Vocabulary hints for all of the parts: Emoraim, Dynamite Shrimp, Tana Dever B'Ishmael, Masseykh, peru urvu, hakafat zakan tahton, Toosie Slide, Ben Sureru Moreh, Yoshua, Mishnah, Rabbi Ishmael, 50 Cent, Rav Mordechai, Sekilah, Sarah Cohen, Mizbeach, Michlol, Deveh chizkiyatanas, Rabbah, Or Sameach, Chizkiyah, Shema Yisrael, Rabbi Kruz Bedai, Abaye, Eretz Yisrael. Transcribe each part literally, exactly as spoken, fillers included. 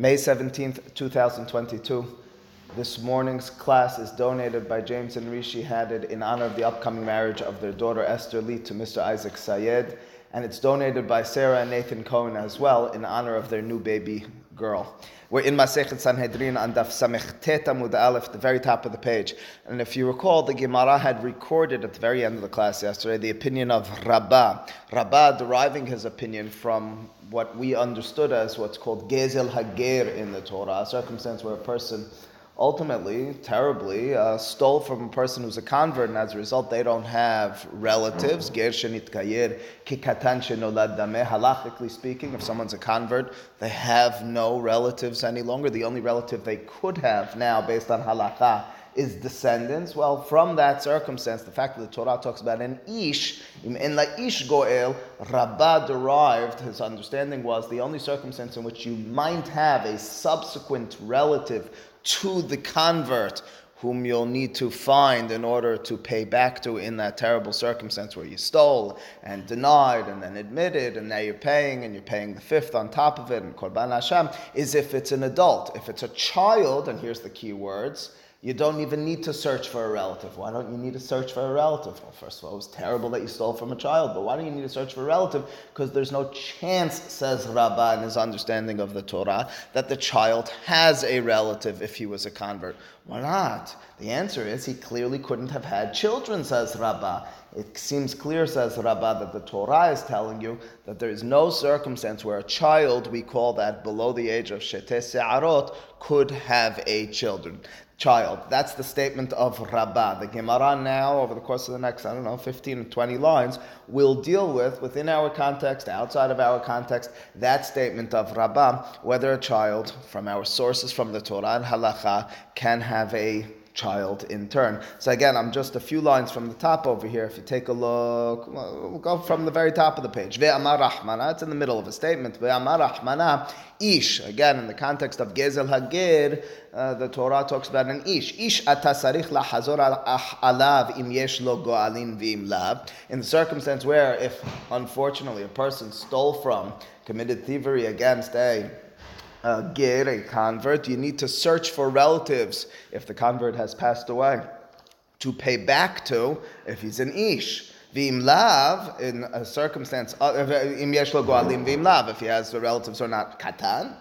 May seventeenth, twenty twenty-two. This morning's class is donated by James and Rishi Haddad in honor of the upcoming marriage of their daughter Esther Lee to Mister Isaac Syed, and it's donated by Sarah and Nathan Cohen as well in honor of their new baby girl. We're in Masseykh Sanhedrin on Daf Samech Tet Amud Aleph, the very top of the page. And if you recall, the Gemara had recorded at the very end of the class yesterday the opinion of Rabbah. Rabbah deriving his opinion from what we understood as what's called Gezel Hager in the Torah, a circumstance where a person ultimately, terribly, uh, stole from a person who's a convert, and as a result, they don't have relatives. Ger shenitkayer ki katan shenolad dameh. Halachically speaking, if someone's a convert, they have no relatives any longer. The only relative they could have now, based on halakha, is descendants. Well, from that circumstance, the fact that the Torah talks about an ish, in la ish goel, Rabbah derived, his understanding was, the only circumstance in which you might have a subsequent relative to the convert whom you'll need to find in order to pay back to in that terrible circumstance where you stole and denied and then admitted and now you're paying and you're paying the fifth on top of it and Korban Hashem, is if it's an adult. If it's a child, and here's the key words, you don't even need to search for a relative. Why don't you need to search for a relative? Well, first of all, it was terrible that you stole from a child, but why don't you need to search for a relative? Because there's no chance, says Rabbah in his understanding of the Torah, that the child has a relative if he was a convert. Why not? The answer is he clearly couldn't have had children, says Rabbah. It seems clear, says Rabbah, that the Torah is telling you that there is no circumstance where a child, we call that below the age of Sheteh Se'arot, could have a children. child. That's the statement of Rabbah. The Gemara now, over the course of the next, I don't know, fifteen or twenty lines, will deal with, within our context, outside of our context, that statement of Rabbah, whether a child, from our sources, from the Torah and Halakha, can have a child in turn. So again, I'm just a few lines from the top over here. If you take a look, we'll go from the very top of the page. Ve'amar Rahmana, it's in the middle of a statement. Ve'amar Rahmana, ish. Again, in the context of Gezel Hager, Uh, the Torah talks about an ish. Ish atasarich lahazor alav im yesh lo go'alin v'im lav. In the circumstance where, if unfortunately a person stole from, committed thievery against a uh, ger, a convert, you need to search for relatives if the convert has passed away to pay back to if he's an ish. V'im lav, in a circumstance, im yesh lo go'alin v'im lav, if he has the relatives or not, katan.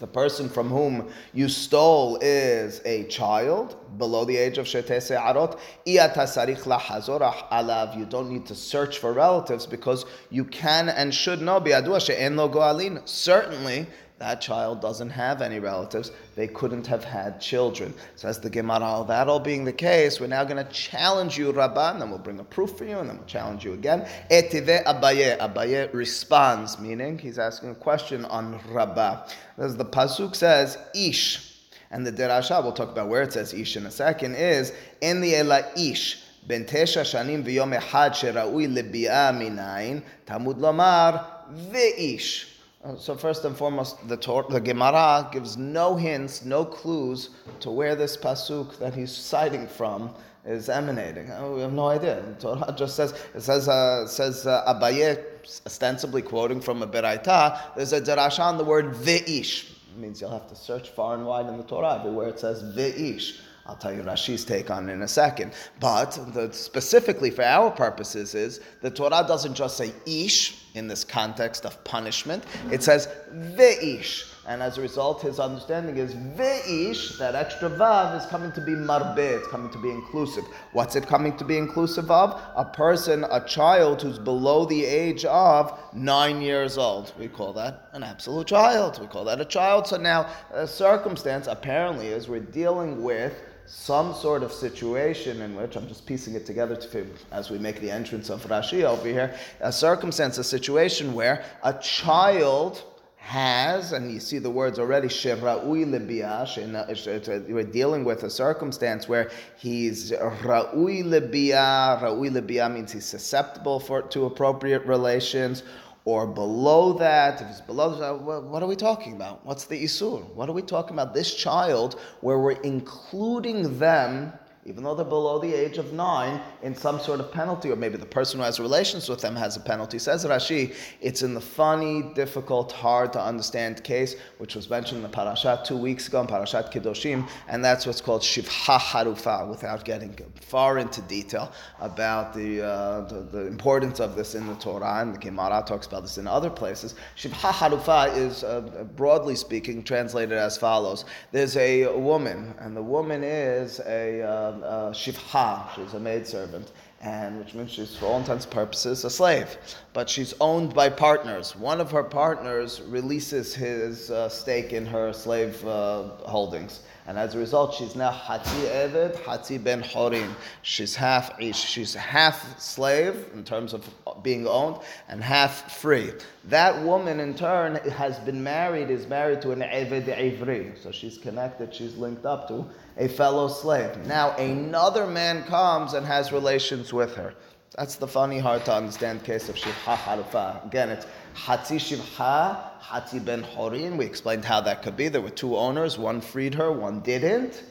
The person from whom you stole is a child below the age of Sheteh Se'arot. Iyata sarich lahazorach alav. You don't need to search for relatives because you can and should know bi'adua she'en lo go'alin. Certainly, that child doesn't have any relatives. They couldn't have had children. So as the Gemara, that all being the case, we're now going to challenge you, Rabbah, and then we'll bring a proof for you, and then we'll challenge you again. Etive Abaye. Abaye responds, meaning he's asking a question on Rabbah. As the Pasuk says, ish, and the Derasha, we'll talk about where it says ish in a second, is, en li ela ish, ben tesha shanim v'yom echad she'ra'ui lebi'a minayin, tamud lomar ve'ish. So first and foremost, the, Torah, the Gemara gives no hints, no clues to where this pasuk that he's citing from is emanating. Oh, we have no idea. The Torah just says, it says, uh, says uh, Abaye, ostensibly quoting from a Beraita, there's a derasha on the word ve'ish. It means you'll have to search far and wide in the Torah everywhere it says ve'ish. I'll tell you Rashi's take on it in a second. But the, specifically for our purposes is the Torah doesn't just say ish in this context of punishment. It says ve'ish. And as a result, his understanding is ve'ish, that extra vav, is coming to be marbeh, it's coming to be inclusive. What's it coming to be inclusive of? A person, a child who's below the age of nine years old. We call that an absolute child. We call that a child. So now, a circumstance apparently is we're dealing with some sort of situation in which, I'm just piecing it together to, as we make the entrance of Rashi over here, a circumstance, a situation where a child has, and you see the words already, she'ra'ui lebi'ah, we're dealing with a circumstance where he's ra'ui lebi'ah, ra'ui lebi'ah means he's susceptible for, to appropriate relations, or below that, if it's below that, what are we talking about? What's the isur? What are we talking about? This child, where we're including them even though they're below the age of nine, in some sort of penalty, or maybe the person who has relations with them has a penalty. Says Rashi, it's in the funny, difficult, hard-to-understand case, which was mentioned in the Parashat two weeks ago, in Parashat Kedoshim, and that's what's called shivha harufa, without getting far into detail about the, uh, the, the importance of this in the Torah, and the Gemara talks about this in other places. Shivha harufa is, uh, broadly speaking, translated as follows. There's a woman, and the woman is a... Uh, Uh, shivha, she's a maidservant, and which means she's, for all intents and purposes, a slave. But she's owned by partners. One of her partners releases his uh, stake in her slave uh, holdings. And as a result, she's now hati eved, hati ben horin. She's half ish. She's half slave in terms of being owned and half free. That woman, in turn, has been married, is married to an Eved Ivri. So she's connected, she's linked up to a fellow slave. Now another man comes and has relations with her. That's the funny, hard-to-understand case of shivha harufa. Again, it's hati shivha, hati ben horin. We explained how that could be. There were two owners. One freed her, one didn't.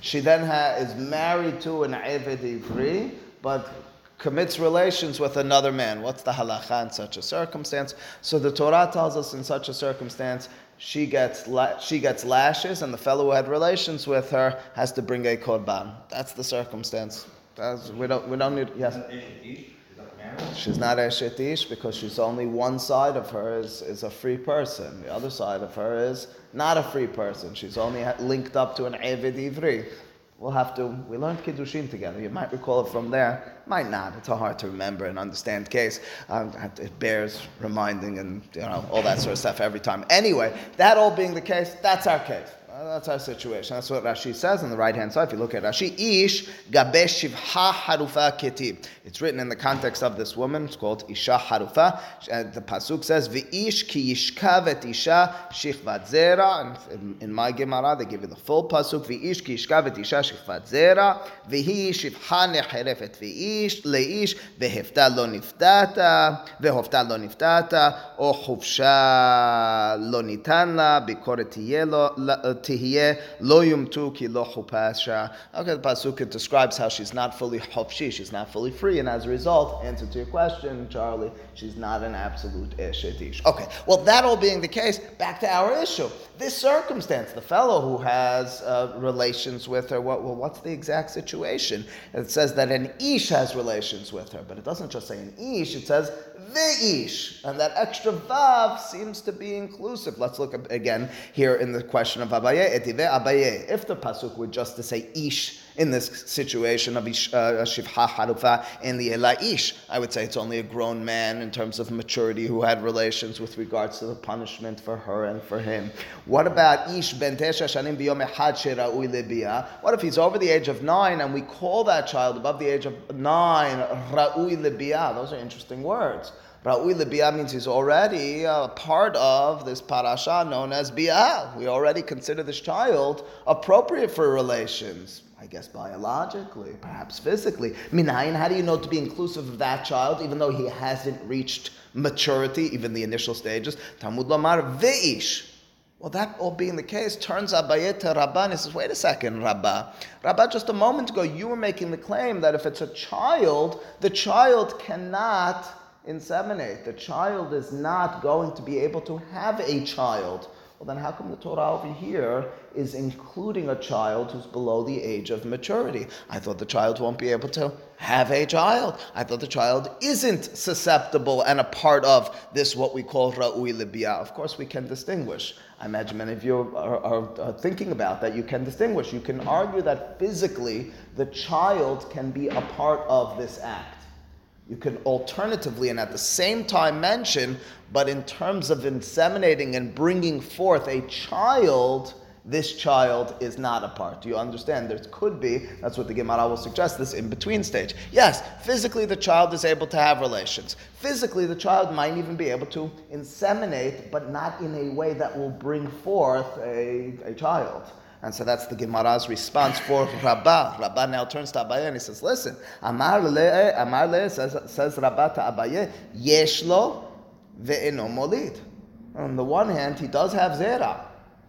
She then ha- is married to an Eved Ivri, but commits relations with another man. What's the halacha in such a circumstance? So the Torah tells us in such a circumstance, she gets la- she gets lashes, and the fellow who had relations with her has to bring a korban. That's the circumstance. That's, we don't we don't need yes. She's not eshet ish because she's only one side of her is, is a free person. The other side of her is not a free person. She's only ha- linked up to an Eved Ivri. We'll have to, we learned Kiddushin together. You might recall it from there. Might not. It's a hard to remember and understand case. Um, it bears reminding and, you know, all that sort of stuff every time. Anyway, that all being the case, that's our case. That's our situation. That's what Rashi says on the right-hand side. If you look at Rashi, ish gabe shivha harufa ketib. It's written in the context of this woman. It's called isha harufa. And the pasuk says v'ish ki yishkavet isha shichvat zera. And in my Gemara, they give you the full pasuk v'ish ki yishkavet isha shichvat zera v'hi shivha necherefet v'ish leish v'hefta lo niftata v'hofta lo niftata o chufsha lo nitan la bikoret tiye lo. Okay, the pasuk describes how she's not fully hopshi, she's not fully free, and as a result, answer to your question, Charlie, she's not an absolute eshet ish. Okay, well, that all being the case, back to our issue. This circumstance, the fellow who has uh, relations with her, what, well, what's the exact situation? It says that an ish has relations with her, but it doesn't just say an ish, it says the ish, and that extra vav seems to be inclusive. Let's look again here in the question of Abaye. If the pasuk were just to say ish in this situation of ish, uh, shivha harufa and the elaish, I would say it's only a grown man in terms of maturity who had relations with regards to the punishment for her and for him. What about ish ben tesha shanim biyom echad she'ra'ui lebiyah? What if he's over the age of nine and we call that child above the age of nine ra'ui lebiyah? Those are interesting words. Ra'ui lebi'ah means he's already a part of this parasha known as bi'ah. We already consider this child appropriate for relations. I guess biologically, perhaps physically. Minayin, how do you know to be inclusive of that child, even though he hasn't reached maturity, even the initial stages? Talmud lomar ve'ish. Well, that all being the case, turns Abaye to Rabbah and he says, wait a second, Rabbah. Rabbah, just a moment ago, you were making the claim that if it's a child, the child cannot inseminate. The child is not going to be able to have a child. Well, then how come the Torah over here is including a child who's below the age of maturity? I thought the child won't be able to have a child. I thought the child isn't susceptible and a part of this, what we call ra'ui libya. Of course, we can distinguish. I imagine many of you are, are, are thinking about that. You can distinguish. You can argue that physically the child can be a part of this act. You can alternatively and at the same time mention, but in terms of inseminating and bringing forth a child, this child is not a part. Do you understand? There could be, that's what the Gemara will suggest, this in-between stage. Yes, physically the child is able to have relations. Physically the child might even be able to inseminate, but not in a way that will bring forth a, a child. And so that's the Gemara's response for Rabbah. Rabbah now turns to Abaye and he says, listen, Amar le'e, Amar le'e, says, says Rabbah to Abaye, Yesh lo ve'eno molid. On the one hand, he does have zera.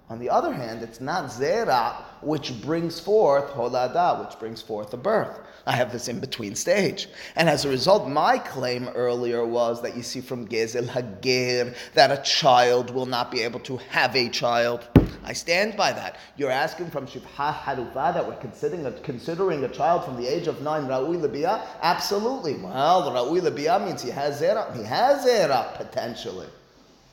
On the other hand, it's not zera, which brings forth holada, which brings forth a birth. I have this in-between stage. And as a result, my claim earlier was that you see from Gezel Hager that a child will not be able to have a child. I stand by that. You're asking from shivha harufa that we're considering a, considering a child from the age of nine, ra'ui l'biyah? Absolutely. Well, ra'ui l'biyah means he has zera. He has zera, potentially.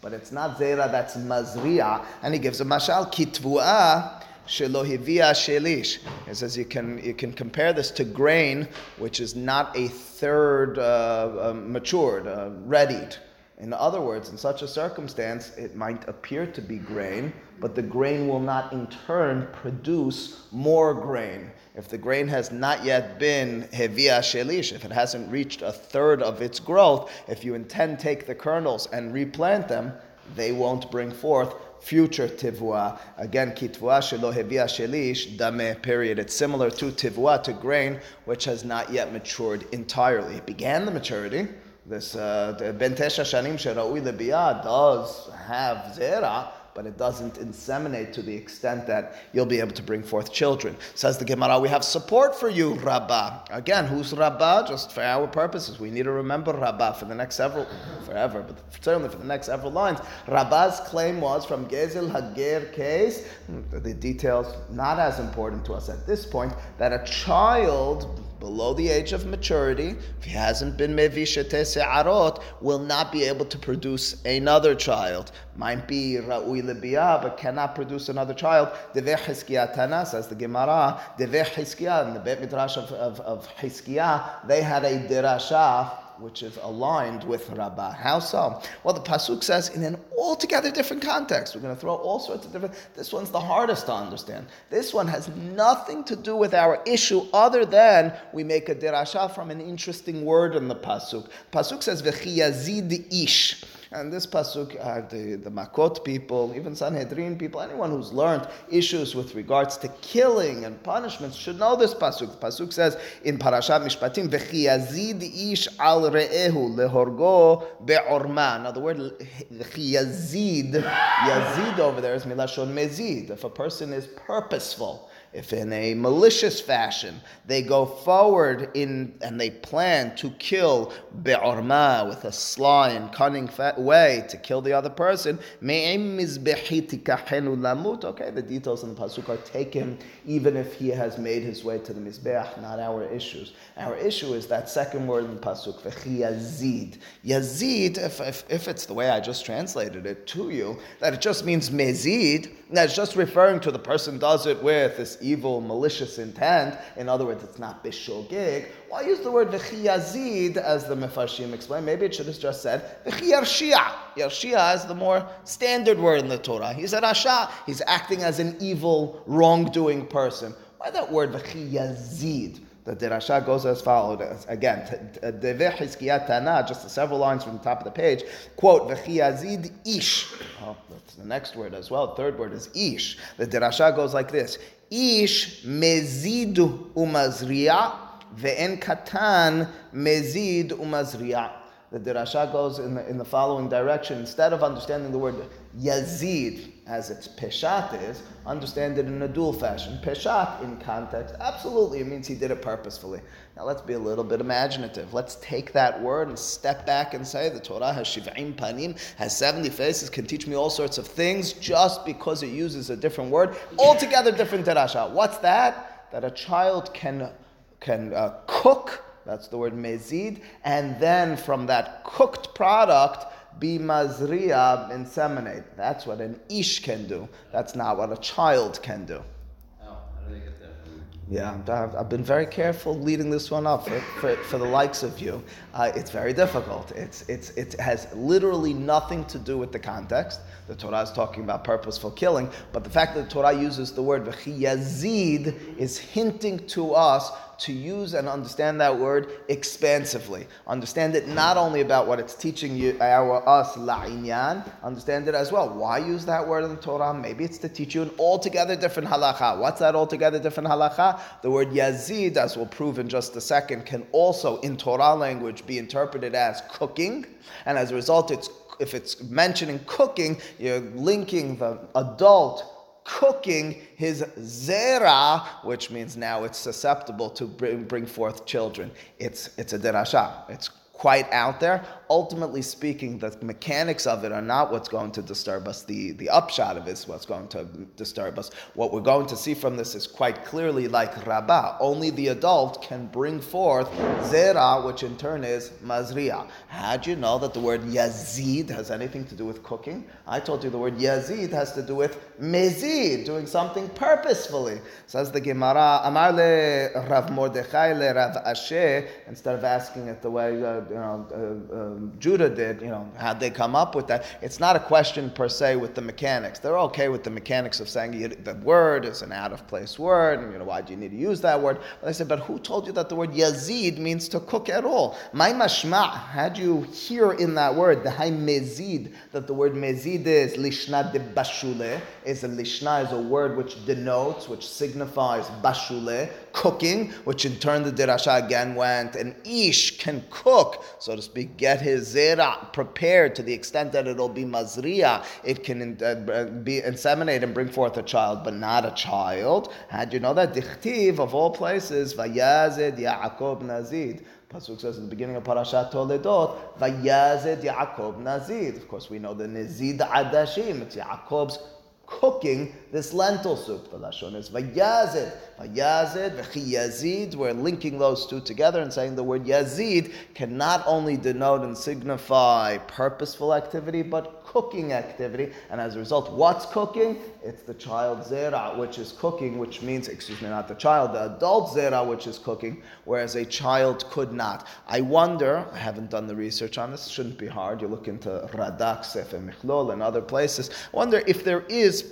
But it's not zera that's mazriya, and he gives a mashal kitvuah shelohivia shelish. It says you can you can compare this to grain, which is not a third uh, uh, matured, uh, readied. In other words, in such a circumstance, it might appear to be grain, but the grain will not in turn produce more grain. If the grain has not yet been hevia shelish, if it hasn't reached a third of its growth, if you intend to take the kernels and replant them, they won't bring forth future tivua. Again, ki tivua shelo hevia shelish dameh, period. It's similar to tivua, to grain, which has not yet matured entirely. It began the maturity. This ben tesha shanim she'ra'ui lebiyah does have zera, but it doesn't inseminate to the extent that you'll be able to bring forth children. Says the Gemara, we have support for you, Rabbah. Again, who's Rabbah? Just for our purposes, we need to remember Rabbah for the next several, forever, but certainly for the next several lines. Rabbah's claim was from Gezel Hager case, the details not as important to us at this point, that a child below the age of maturity, if he hasn't been mevi Sheteh Se'arot, will not be able to produce another child. Might be ra'ui l'biyah, but cannot produce another child. Deveh chizkiyatanas, as the Gemara, Deveh Chizkiyah, in the Beit Midrash of, of, of Chizkiyah, they had a derashah, which is aligned with Rabbah. How so? Well, the Pasuk says in an altogether different context. We're going to throw all sorts of different... This one's the hardest to understand. This one has nothing to do with our issue other than we make a derasha from an interesting word in the Pasuk. Pasuk says, V'chi yazid ish. And this Pasuk, uh, the, the Makot people, even Sanhedrin people, anyone who's learned issues with regards to killing and punishments should know this Pasuk. The Pasuk says in Parashat Mishpatim, V'chi yazid ish al re'ehu lehorgo be'orma. Now the word V'chi yazid, yazid over there is milashon mezid. If a person is purposeful, if in a malicious fashion they go forward in and they plan to kill be'orma with a sly and cunning fa- way to kill the other person, okay, the details in the Pasuk are taken even if he has made his way to the Mizbeach, not our issues. Our issue is that second word in the Pasuk, V'chi yazid. Yazid, if, if, if it's the way I just translated it to you, that it just means mezid, that it's just referring to the person does it with this evil, malicious intent. In other words, it's not bishogig. Why use the word v'chi yazid as the Mephashim explained? Maybe it should have just said v'chi yarshia. Yarshia is the more standard word in the Torah. He's a rasha. He's acting as an evil, wrongdoing person. Why that word v'chi yazid? The derasha goes as follows. Again, Deveh chizkiyatanas, just several lines from the top of the page. Quote, V'chi yazid ish. Oh, that's the next word as well. Third word is ish. The derasha goes like this. Ish mezid umazriya ve'en katan mezid umazriya. The derasha goes in the, in the following direction. Instead of understanding the word yazid as its peshat is, understand it in a dual fashion. Peshat in context, absolutely, it means he did it purposefully. Now let's be a little bit imaginative. Let's take that word and step back and say the Torah has shiv'im panim, has seventy faces, can teach me all sorts of things just because it uses a different word. Altogether different derasha. What's that? That a child can, can uh, cook, that's the word mezid, and then from that cooked product, be mazriya, inseminate. That's what an ish can do. That's not what a child can do. Oh, how do they get there? Yeah, I've been very careful leading this one up for, for, for the likes of you. Uh, it's very difficult. It's it's it has literally nothing to do with the context. The Torah is talking about purposeful killing, but the fact that the Torah uses the word v'chi yazid is hinting to us to use and understand that word expansively. Understand it not only about what it's teaching you, our, us, la'inyan, understand it as well. Why use that word in the Torah? Maybe it's to teach you an altogether different halakha. What's that altogether different halakha? The word yazid, as we'll prove in just a second, can also, in Torah language, be interpreted as cooking, and as a result, it's if it's mentioning cooking, you're linking the adult cooking his zera, which means now it's susceptible to bring, bring forth children. It's it's a derasha. It's quite out there. Ultimately speaking, the mechanics of it are not what's going to disturb us. The, the upshot of it is what's going to disturb us. What we're going to see from this is quite clearly like Rabbah. Only the adult can bring forth zera, which in turn is mazriya. How do you know that the word yazid has anything to do with cooking? I told you the word yazid has to do with mezid, doing something purposefully. Says the Gemara, Amar le Rav Mordechai le Rav Asher, instead of asking it the way uh, you know, uh, uh, Judah did, you know, how'd they come up with that? It's not a question per se with the mechanics. They're okay with the mechanics of saying the word is an out-of-place word, and, you know, why do you need to use that word? But I said, but who told you that the word yazid means to cook at all? My mashma, how do you hear in that word, the high mezid, that the word mezid is lishna de bashule, is a lishna, is a word which denotes, which signifies bashule, cooking, which in turn the derasha again went, and ish can cook, so to speak, get his zera prepared to the extent that it'll be mazriya, it can in, uh, be inseminate and bring forth a child, but not a child. How do you know that? Dichtiv, of all places, vayazed Yaakov nazid. Pasuk says at the beginning of Parashat Toledot, vayazed Yaakov nazid. Of course, we know the nazid adashim. It's Yaakov's cooking this lentil soup. The lashon is vayazid, vayazid, v'chiyazid. We're linking those two together and saying the word yazid can not only denote and signify purposeful activity, but cooking activity. And as a result, what's cooking? It's the child zera, which is cooking, which means, excuse me, not the child, the adult zera, which is cooking, whereas a child could not. I wonder, I haven't done the research on this, it shouldn't be hard. You look into Radak, Sefer Michlol, and other places. I wonder if there is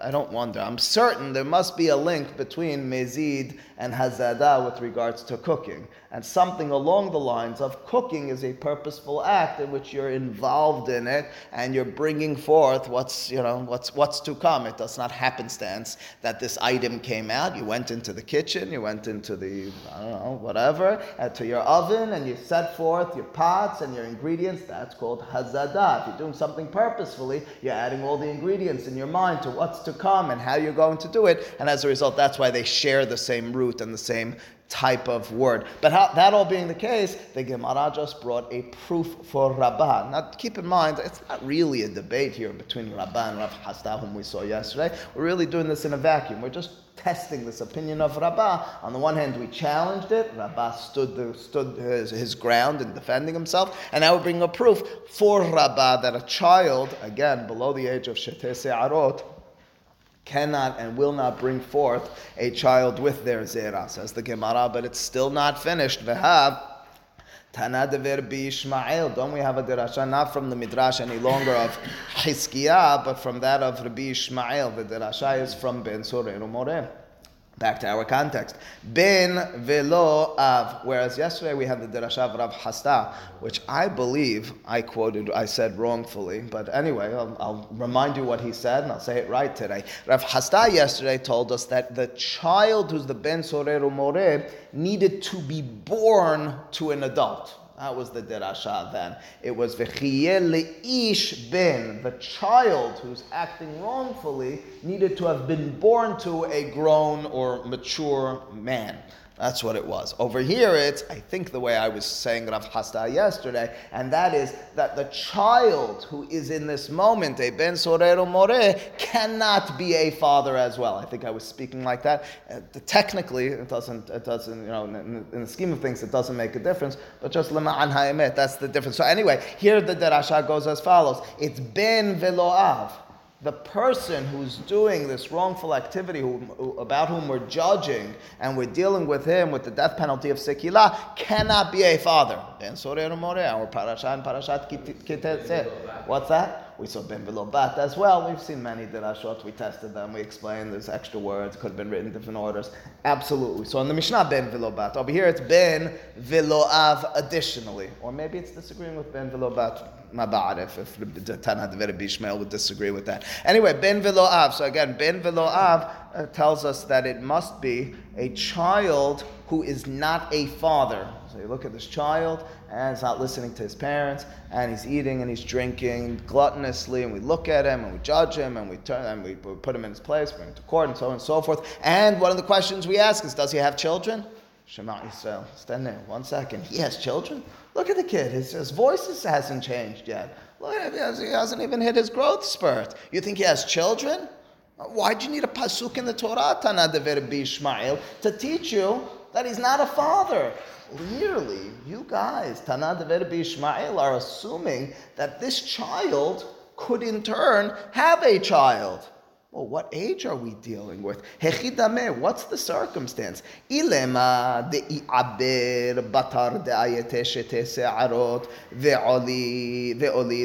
I don't wonder. I'm certain there must be a link between mezid and hazada with regards to cooking, and something along the lines of cooking is a purposeful act in which you're involved in it and you're bringing forth what's you know what's what's to come. It does not happenstance that this item came out. You went into the kitchen, you went into the I don't know whatever uh, to your oven, and you set forth your pots and your ingredients. That's called hazada. If you're doing something purposefully, you're adding all the ingredients in your mind to what's to come and how you're going to do it, and as a result, that's why they share the same root and the same type of word. But how, that all being the case, the Gemara just brought a proof for Rabbah. Now, keep in mind, it's not really a debate here between Rabbah and Rav Chisda, whom we saw yesterday. We're really doing this in a vacuum. We're just testing this opinion of Rabbah. On the one hand, we challenged it. Rabbah stood the, stood his, his ground in defending himself. And now we're bringing a proof for Rabbah that a child, again, below the age of Sheteh Se'arot, cannot and will not bring forth a child with their zera, says the Gemara, but it's still not finished. Vehav, Tana Dever B'Ishmael. Don't we have a derasha not from the Midrash any longer of Chizkiyah, but from that of Rabbi Ishmael? The derasha is from Ben Sureru Moreh. Back to our context. Ben velo av. Whereas yesterday we had the derasha of Rav Chisda, which I believe I quoted, I said wrongfully. But anyway, I'll, I'll remind you what he said, and I'll say it right today. Rav Chisda yesterday told us that the child who's the Ben Sureru Moreh needed to be born to an adult. That was the derasha then. It was v'chiyeh leish ben. The child who's acting wrongfully needed to have been born to a grown or mature man. That's what it was. Over here, it's, I think, the way I was saying Rav Chisda yesterday, and that is that the child who is in this moment, a Ben Sureru Moreh, cannot be a father as well. I think I was speaking like that. Uh, technically, it doesn't, it doesn't, you know, in, in the scheme of things, it doesn't make a difference, but just Lema'an Ha'emet, that's the difference. So anyway, here the derasha goes as follows. It's Ben Velo Av. The person who's doing this wrongful activity, who, who, about whom we're judging, and we're dealing with him with the death penalty of Sekilah, cannot be a father. Ben Sureru Moreh, our parasha and Parashat Kedoshim. What's that? We saw Ben Velobat as well. We've seen many derashot. We tested them. We explained there's extra words. Could have been written in different orders. Absolutely. So in the Mishnah, Ben Velobat. Over here, it's Ben Veloav additionally. Or maybe it's disagreeing with Ben Velobat. Maba'arif, if Tana Dever B'Ishmael would disagree with that. Anyway, Ben Veloav. So again, Ben Veloav uh, tells us that it must be a child who is not a father. So you look at this child, and he's not listening to his parents, and he's eating and he's drinking gluttonously, and we look at him and we judge him and we turn and we put him in his place, bring him to court, and so on and so forth. And one of the questions we ask is, does he have children? Shema Yisrael, stand there one second. He has children? Look at the kid. His, his voice hasn't changed yet. Look at him. He hasn't even hit his growth spurt. You think he has children? Why do you need a pasuk in the Torah, Tana Dever B'Ishmael, to teach you that he's not a father? Clearly, you guys, Tana Dever B'Ishmael, are assuming that this child could in turn have a child. Well, what age are we dealing with? Hechidameh, what's the circumstance? Ilema de'iaber batar de'ayete sheteh se'arot ve'olid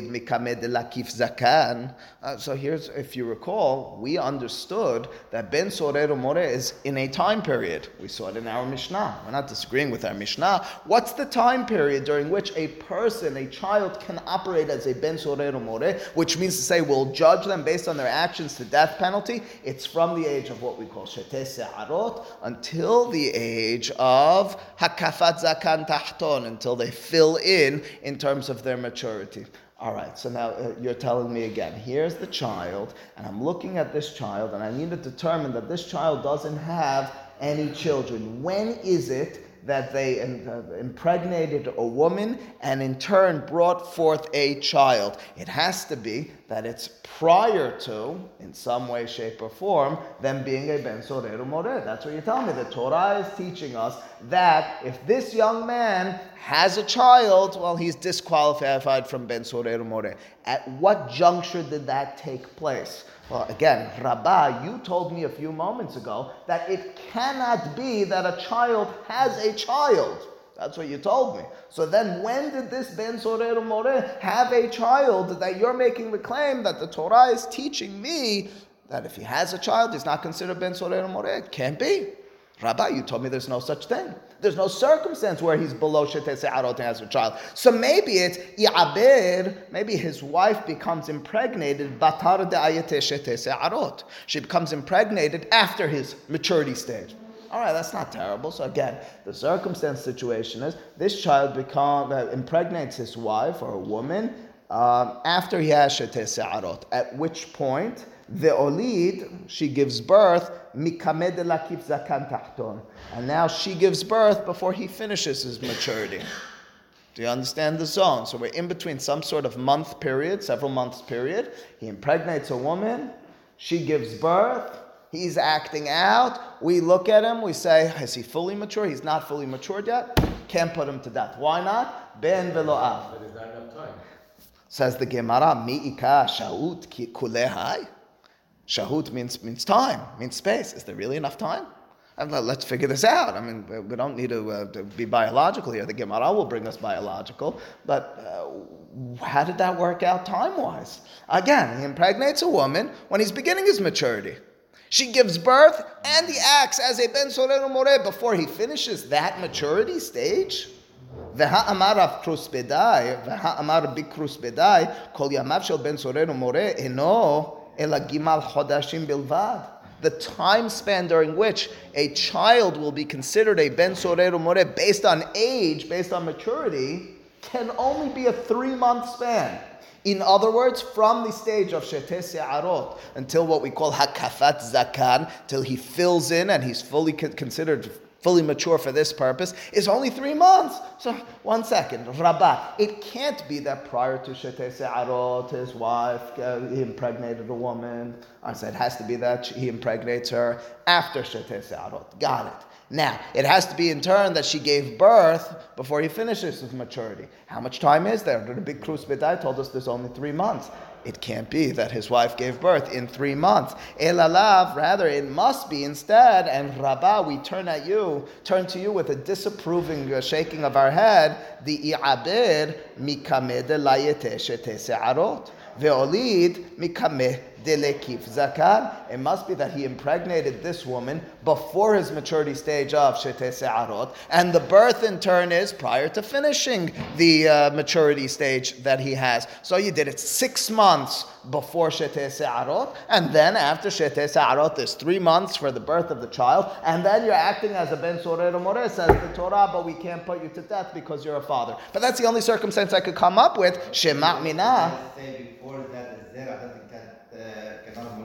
mikamed lakif zakan. So here's, if you recall, we understood that Ben Sureru Moreh is in a time period. We saw it in our Mishnah. We're not disagreeing with our Mishnah. What's the time period during which a person, a child, can operate as a Ben Sureru Moreh, which means to say we'll judge them based on their actions to death penalty? It's from the age of what we call Sheteh Se'arot until the age of hakafat zakan tahton, until they fill in in terms of their maturity. All right, so now uh, you're telling me again, here's the child, and I'm looking at this child, and I need to determine that this child doesn't have any children. When is it that they impregnated a woman and in turn brought forth a child? It has to be that it's prior to, in some way, shape, or form, them being a Ben Sureru Moreh. That's what you're telling me. The Torah is teaching us that if this young man has a child, well, he's disqualified from Ben Sureru Moreh. At what juncture did that take place? Well, again, Rabbah, you told me a few moments ago that it cannot be that a child has a child. That's what you told me. So then when did this Ben Sureru Moreh have a child that you're making the claim that the Torah is teaching me that if he has a child, he's not considered Ben Sureru Moreh? It can't be. Rabbah, you told me there's no such thing. There's no circumstance where he's below Sheteh Se'arot and has a child. So maybe it's Ya'abir, maybe his wife becomes impregnated, Batar de'ayete Sheteh Se'arot. She becomes impregnated after his maturity stage. All right, that's not terrible. So again, the circumstance situation is this child become, uh, impregnates his wife or a woman um, after he has Sheteh Se'arot, at which point the olid, she gives birth, mikamed lakif zakan tahton, and now she gives birth before he finishes his maturity. Do you understand the zone? So we're in between some sort of month period, several months period. He impregnates a woman, she gives birth, he's acting out. We look at him, we say, is he fully mature? He's not fully matured yet. Can't put him to death. Why not? Ben velo av. But is that enough time? Says the Gemara, mi'ika sha'ut ki kulehai. Shahut means means time, means space. Is there really enough time? Let's figure this out. I mean, we don't need to, uh, to be biological here. The Gemara will bring us biological, but uh, how did that work out time-wise? Again, he impregnates a woman when he's beginning his maturity. She gives birth, and he acts as a Ben Sureru Moreh before he finishes that maturity stage. V'ha'amar av krus bedai, v'ha'amar bikrus bedai, kol yamav shel Ben Sureru Moreh eno the time span during which a child will be considered a Ben Sureru Moreh based on age, based on maturity, can only be a three-month span. In other words, from the stage of Sheteh Se'arot until what we call Hakafat Zakan, till he fills in and he's fully considered fully mature for this purpose, is only three months. So, one second, Rabbah, it can't be that prior to Sheteh Se'arot, his wife, uh, he impregnated a woman. I said it has to be that he impregnates her after Sheteh Se'arot. Got it. Now, it has to be in turn that she gave birth before he finishes his maturity. How much time is there? The big Krus B'dai told us there's only three months. It can't be that his wife gave birth in three months. Elalav, rather, it must be instead. And Rabbah, we turn at you, turn to you with a disapproving uh, shaking of our head. The i'abir mikameh delayete sheteh se'arot ve'olid mikameh delekif zakar, it must be that he impregnated this woman before his maturity stage of Sheteh Se'arot, and the birth in turn is prior to finishing the uh, maturity stage that he has. So you did it six months before Sheteh Se'arot, and then after Sheteh Se'arot there's three months for the birth of the child, and then you're acting as a Ben Sureru Moreh, says the Torah, but we can't put you to death because you're a father. But that's the only circumstance I could come up with. Shema mina.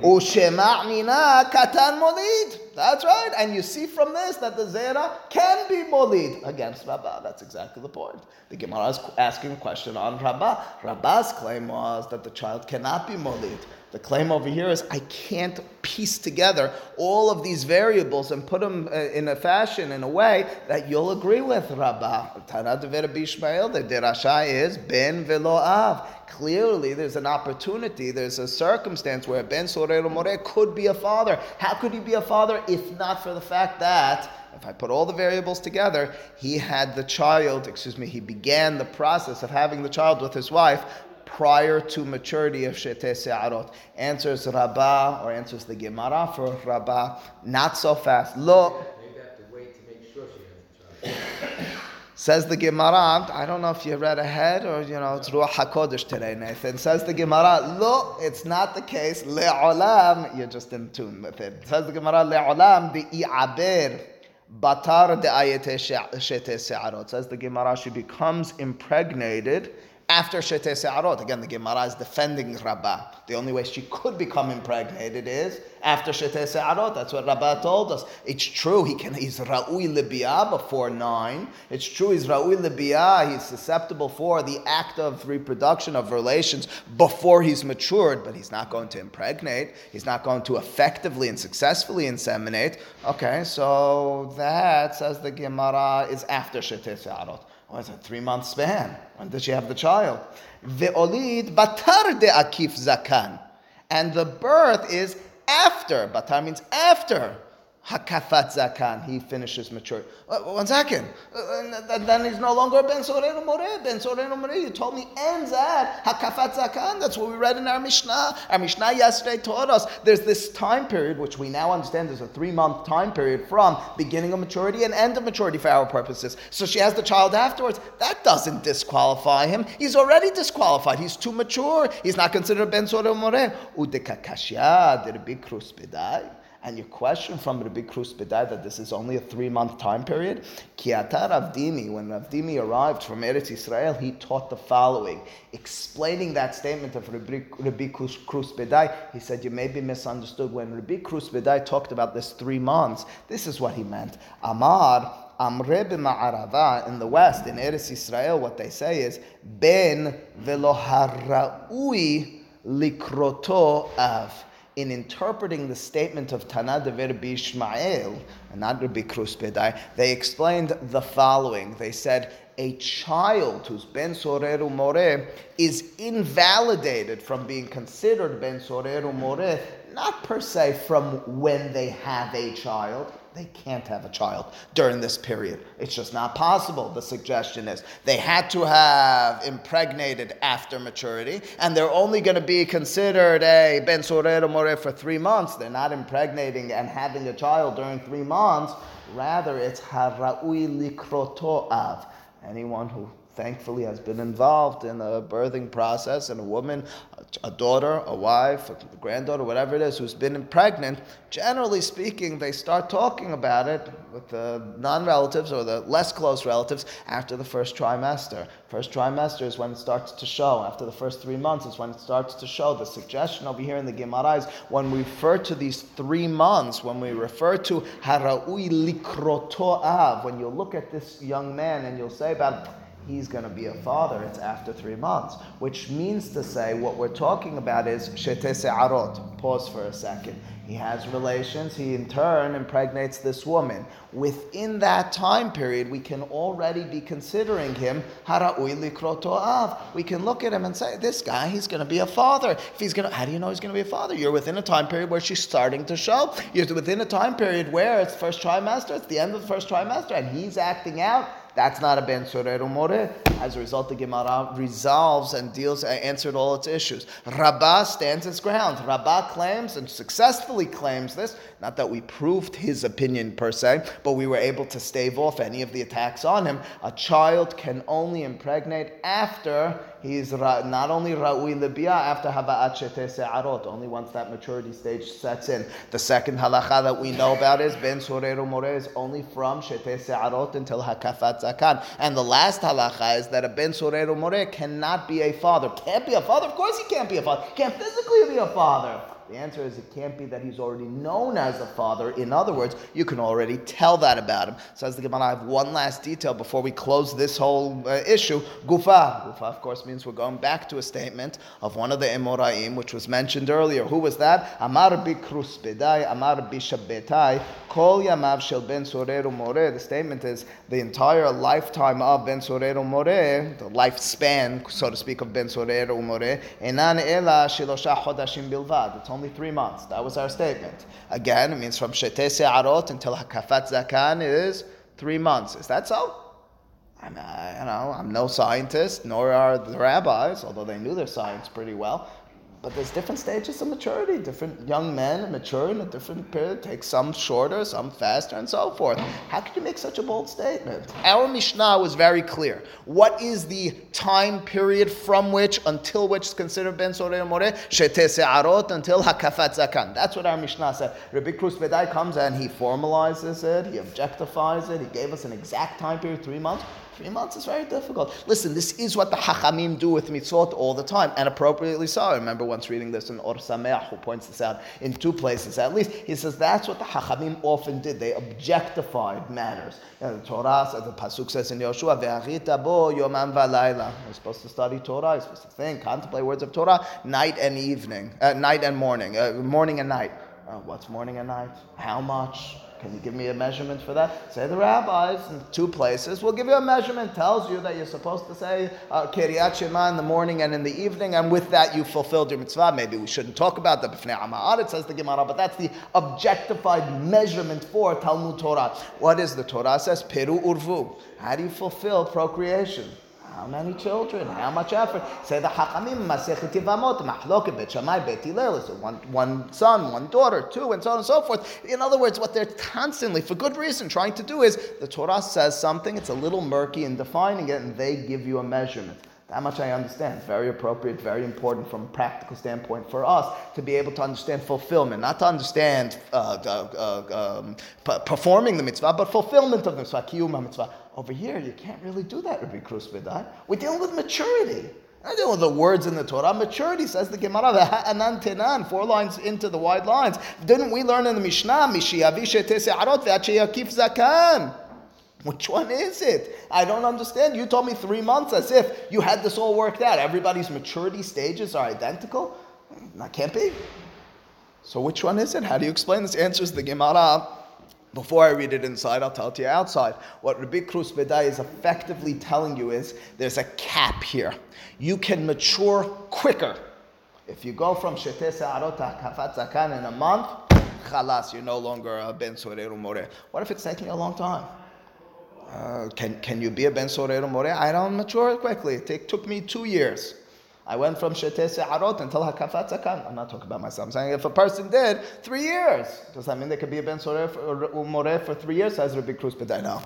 Ushema mina katan molid. That's right. And you see from this that the Zera can be molid against Rabbah. That's exactly the point. The Gemara is asking a question on Rabbah. Rabbah's claim was that the child cannot be molid. The claim over here is I can't piece together all of these variables and put them in a fashion, in a way that you'll agree with Rabbah. Tana Dever B'Ishmael, the derasha is ben velo av. Clearly, there's an opportunity, there's a circumstance where Ben Sureru Moreh could be a father. How could he be a father if not for the fact that, if I put all the variables together, he had the child, excuse me, he began the process of having the child with his wife prior to maturity of Sheteh Se'arot. Answers Rabbah, or answers the Gemara for Rabbah, not so fast. Lo. You have to wait to make sure she has the child. Says the Gemara, I don't know if you read ahead or, you know, it's Ruach HaKodesh today, Nathan. Says the Gemara, lo, it's not the case. Le'olam, you're just in tune with it. Says the Gemara, le'olam de'i'aber batar de'ayete Sheteh Se'arot. Says the Gemara, she becomes impregnated after Sheteh Se'arot. Again, the Gemara is defending Rabbah. The only way she could become impregnated is after Sheteh Se'arot. That's what Rabbah told us. It's true, he can, he's ra'ui libiyah before nine. It's true, he's ra'ui libiyah. He's susceptible for the act of reproduction of relations before he's matured, but he's not going to impregnate. He's not going to effectively and successfully inseminate. Okay, so that, says the Gemara, is after Sheteh Se'arot. Oh, it's a three-month span. When did she have the child? Ve'olid batar de'akif zakan. And the birth is after. Batar means after. Hakafat zakan. He finishes maturity. One second. Then he's no longer Ben Sureru Moreh. Ben Sureru Moreh, you told me, ends at hakafat zakan. That's what we read in our Mishnah. Our Mishnah yesterday taught us there's this time period, which we now understand is a three-month time period from beginning of maturity and end of maturity for our purposes. So she has the child afterwards. That doesn't disqualify him. He's already disqualified. He's too mature. He's not considered Ben Sureru Moreh. Udekakashya derbikrus bidai. And your question from Rabbi Kruz B'dai that this is only a three-month time period, Kiata Rav Dimi, when Rav Dimi arrived from Eretz Yisrael, he taught the following. Explaining that statement of Rabbi, Rabbi Kruz B'dai, he said, you may be misunderstood. When Rabbi Kruz B'dai talked about this three months, this is what he meant. Amar, Amre b'ma'arava, in the West, in Eretz Yisrael, what they say is, Ben velo haraui likroto av. In interpreting the statement of Tana Dever B'Ishmael, and not Rabbi Kruz B'dai, they explained the following. They said, a child who's Ben Sureru Moreh is invalidated from being considered Ben Sureru Moreh, not per se from when they have a child. They can't have a child during this period. It's just not possible, the suggestion is. They had to have impregnated after maturity, and they're only going to be considered a Ben Sureru Moreh for three months. They're not impregnating and having a child during three months. Rather, it's hara'ui likroto av. Anyone who thankfully has been involved in a birthing process, and a woman, a daughter, a wife, a granddaughter, whatever it is, who's been pregnant, generally speaking, they start talking about it with the non-relatives or the less close relatives after the first trimester. First trimester is when it starts to show. After the first three months is when it starts to show. The suggestion over here in the Gemara is when we refer to these three months, when we refer to hara'ui likroto av, when you look at this young man and you'll say about he's going to be a father, it's after three months. Which means to say, what we're talking about is Sheteh Se'arot. Pause for a second. He has relations, he in turn impregnates this woman. Within that time period, we can already be considering him hara'ui likroto av. We can look at him and say, this guy, he's going to be a father. If he's going to, how do you know he's going to be a father? You're within a time period where she's starting to show. You're within a time period where it's first trimester, it's the end of the first trimester, and he's acting out. That's not a Ben Sureru Moreh. As a result, the Gemara resolves and deals, answered all its issues. Rabbah stands its ground. Rabbah claims and successfully claims this. Not that we proved his opinion per se, but we were able to stave off any of the attacks on him. A child can only impregnate after he's not only Ra'ui Libya, after Hava'at Sheteh Se'arot, only once that maturity stage sets in. The second halacha that we know about is Ben Sureru Moreh is only from Sheteh Se'arot until hakafat zakan. And the last halacha is that a Ben Sureru Moreh cannot be a father. Can't be a father? Of course he can't be a father. Can't physically be a father. The answer is it can't be that he's already known as a father. In other words, you can already tell that about him. So as the Gemara, I have one last detail before we close this whole uh, issue. Gufa. Gufa, of course, means we're going back to a statement of one of the Emoraim, which was mentioned earlier. Who was that? Amar bikrus bedai, amar bishabetai, kol yamav shel ben Sureru Moreh. The statement is the entire lifetime of ben Sureru Moreh, the lifespan, so to speak, of ben Sureru Moreh, enan ela shilosha chodashim bilvad. It's only three months. That was our statement. Again, it means from Sheteh Se'arot until Hakafat Zakan is three months. Is that so? I'm, uh, you know, I'm no scientist, nor are the rabbis, although they knew their science pretty well. But there's different stages of maturity. Different young men mature in a different period. Take some shorter, some faster, and so forth. How could you make such a bold statement? Our Mishnah was very clear. What is the time period from which, until which is considered Ben Sureru Moreh? Sheteh Se'arot until Hakafat Zakan. That's what our Mishnah said. Rabbi Kruz Bedai comes and he formalizes it. He objectifies it. He gave us an exact time period, three months. Three months is very difficult. Listen, this is what the Hachamim do with mitzvot all the time, and appropriately so. I remember once reading this in Or Sameach, who points this out in two places at least. He says that's what the Hachamim often did. They objectified matters. And the Torah, the Pasuk says in Yoshua, Ve'achita bo yomam v'alayla. You're supposed to study Torah. You're supposed to think, contemplate words of Torah, night and evening, uh, night and morning, uh, morning and night. Uh, what's morning and night? How much? Can you give me a measurement for that? Say the rabbis in two places will give you a measurement, tells you that you're supposed to say Kiryat Shema uh, in the morning and in the evening, and with that you fulfilled your mitzvah. Maybe we shouldn't talk about that b'fnei am ha'aretz, says the Gemara, but that's the objectified measurement for Talmud Torah. What is the Torah? It says Peru Urvu. How do you fulfill procreation? How many children? How much effort? Say the Hachamim, Masseykh Tivamot, Mahloket, Bet Shammai, Bet Hillel. Is it one, one son, one daughter, two, and so on and so forth? In other words, what they're constantly, for good reason, trying to do is the Torah says something, it's a little murky in defining it, and they give you a measurement. That much I understand. Very appropriate, very important from a practical standpoint for us to be able to understand fulfillment, not to understand uh, uh, um, p- performing the mitzvah, but fulfillment of the mitzvah, kiyum ha-mitzvah. Over here, you can't really do that, Rabbi Kruz Bedai. We're dealing with maturity. I'm not dealing with the words in the Torah. Maturity, says the Gemara, the ha'anan tenan, four lines into the wide lines. Didn't we learn in the Mishnah, mishi yavi sheteh se'arot ve'at sheyakif zakan? Which one is it? I don't understand. You told me three months as if you had this all worked out. Everybody's maturity stages are identical? That can't be. So which one is it? How do you explain this? Answers the Gemara. Before I read it inside, I'll tell it to you outside. What Rabbi Kruz Bedai is effectively telling you is there's a cap here. You can mature quicker. If you go from Sheteh Se'arot to Hakafat Zakan in a month, chalas, you're no longer a Ben Sureru Moreh. What if it's taking a long time? Uh, can can you be a Ben Sureru Moreh? I don't mature quickly. It take, took me two years. I went from Sheteh Se'arot until Hakafat Zakan. I'm not talking about myself. I'm saying if a person did three years, does that mean they could be a Ben Sureru Moreh for three years? Says Rabbi Kruz Bedai, no.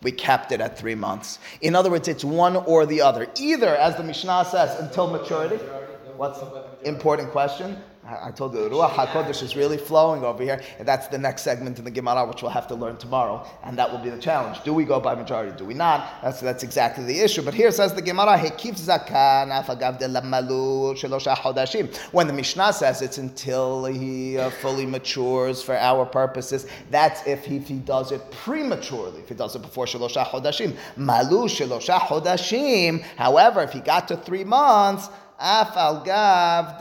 We capped it at three months. In other words, it's one or the other. Either, as the Mishnah says, until maturity. What's important question? I told you, Ruach HaKodesh is really flowing over here, and that's the next segment in the Gemara, which we'll have to learn tomorrow, and that will be the challenge. Do we go by majority? Do we not? That's that's exactly the issue. But here says the Gemara, Hekif Zakan Afagav de la Malul Shelosha Chodashim. When the Mishnah says it's until he uh, fully matures for our purposes, that's if he, if he does it prematurely, if he does it before Shelosha Chodashim. Malul Shelosha Chodashim. However, if he got to three months, that's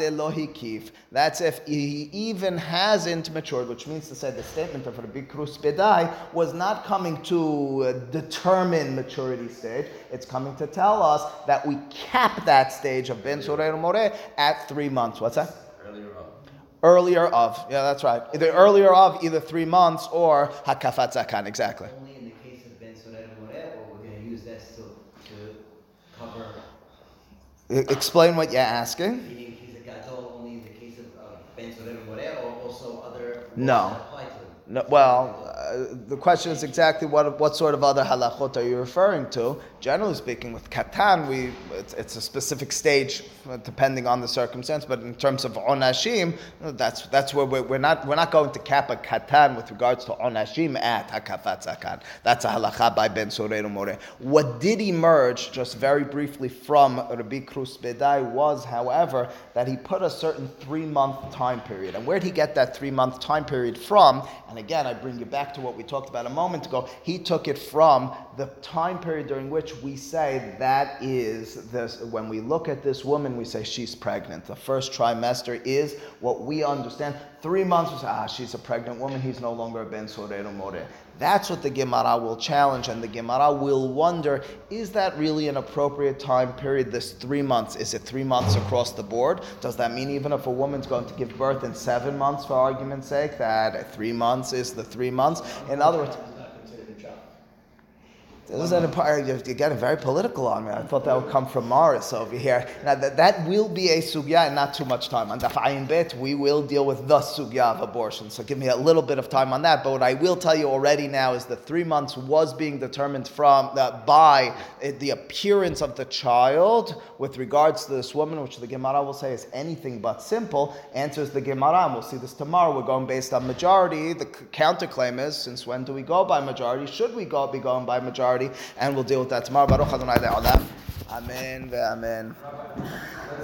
if he even hasn't matured, which means to say the statement of Rabbi Kruz Bedai was not coming to determine maturity stage. It's coming to tell us that we cap that stage of Ben Sureru Moreh at three months. What's that? Earlier on. Earlier of. Yeah, that's right. Either earlier of, either three months or Hakafat Zakan. Exactly. Explain what you're asking. Meaning he's a gadol only in the case of uh, Ben Sureru Moreh, or also other no. apply to him? No. Well, uh, the question is exactly what what sort of other halachot are you referring to? Generally speaking, with katan, we it's, it's a specific stage depending on the circumstance. But in terms of onashim, that's that's where we're, we're not we're not going to cap a katan with regards to onashim at hakafat zakan. That's a halacha by Ben Sureru Moreh. What did emerge just very briefly from Rabbi Krus Bedai was, however, that he put a certain three month time period. And where did he get that three month time period from? And again, I bring you back to what we talked about a moment ago. He took it from the time period during which we say that is this. When we look at this woman, we say she's pregnant. The first trimester is what we understand. Three months, we say, ah, she's a pregnant woman. He's no longer a Ben Sureru Moreh. That's what the Gemara will challenge, and the Gemara will wonder, is that really an appropriate time period, this three months? Is it three months across the board? Does that mean even if a woman's going to give birth in seven months, for argument's sake, that three months is the three months? In other words, this is an empire. You're getting very political on me. I thought that would come from Morris over here. Now, that, that will be a sugya and not too much time. On Daf Ayin Bet, we will deal with the sugya of abortion. So give me a little bit of time on that. But what I will tell you already now is the three months was being determined from uh, by uh, the appearance of the child with regards to this woman, which the Gemara will say is anything but simple, answers the Gemara. And we'll see this tomorrow. We're going based on majority. The counterclaim is, since when do we go by majority? Should we go be going by majority? And we'll deal with that tomorrow. Baruch Adonai Le'olam. Amen ve'amen.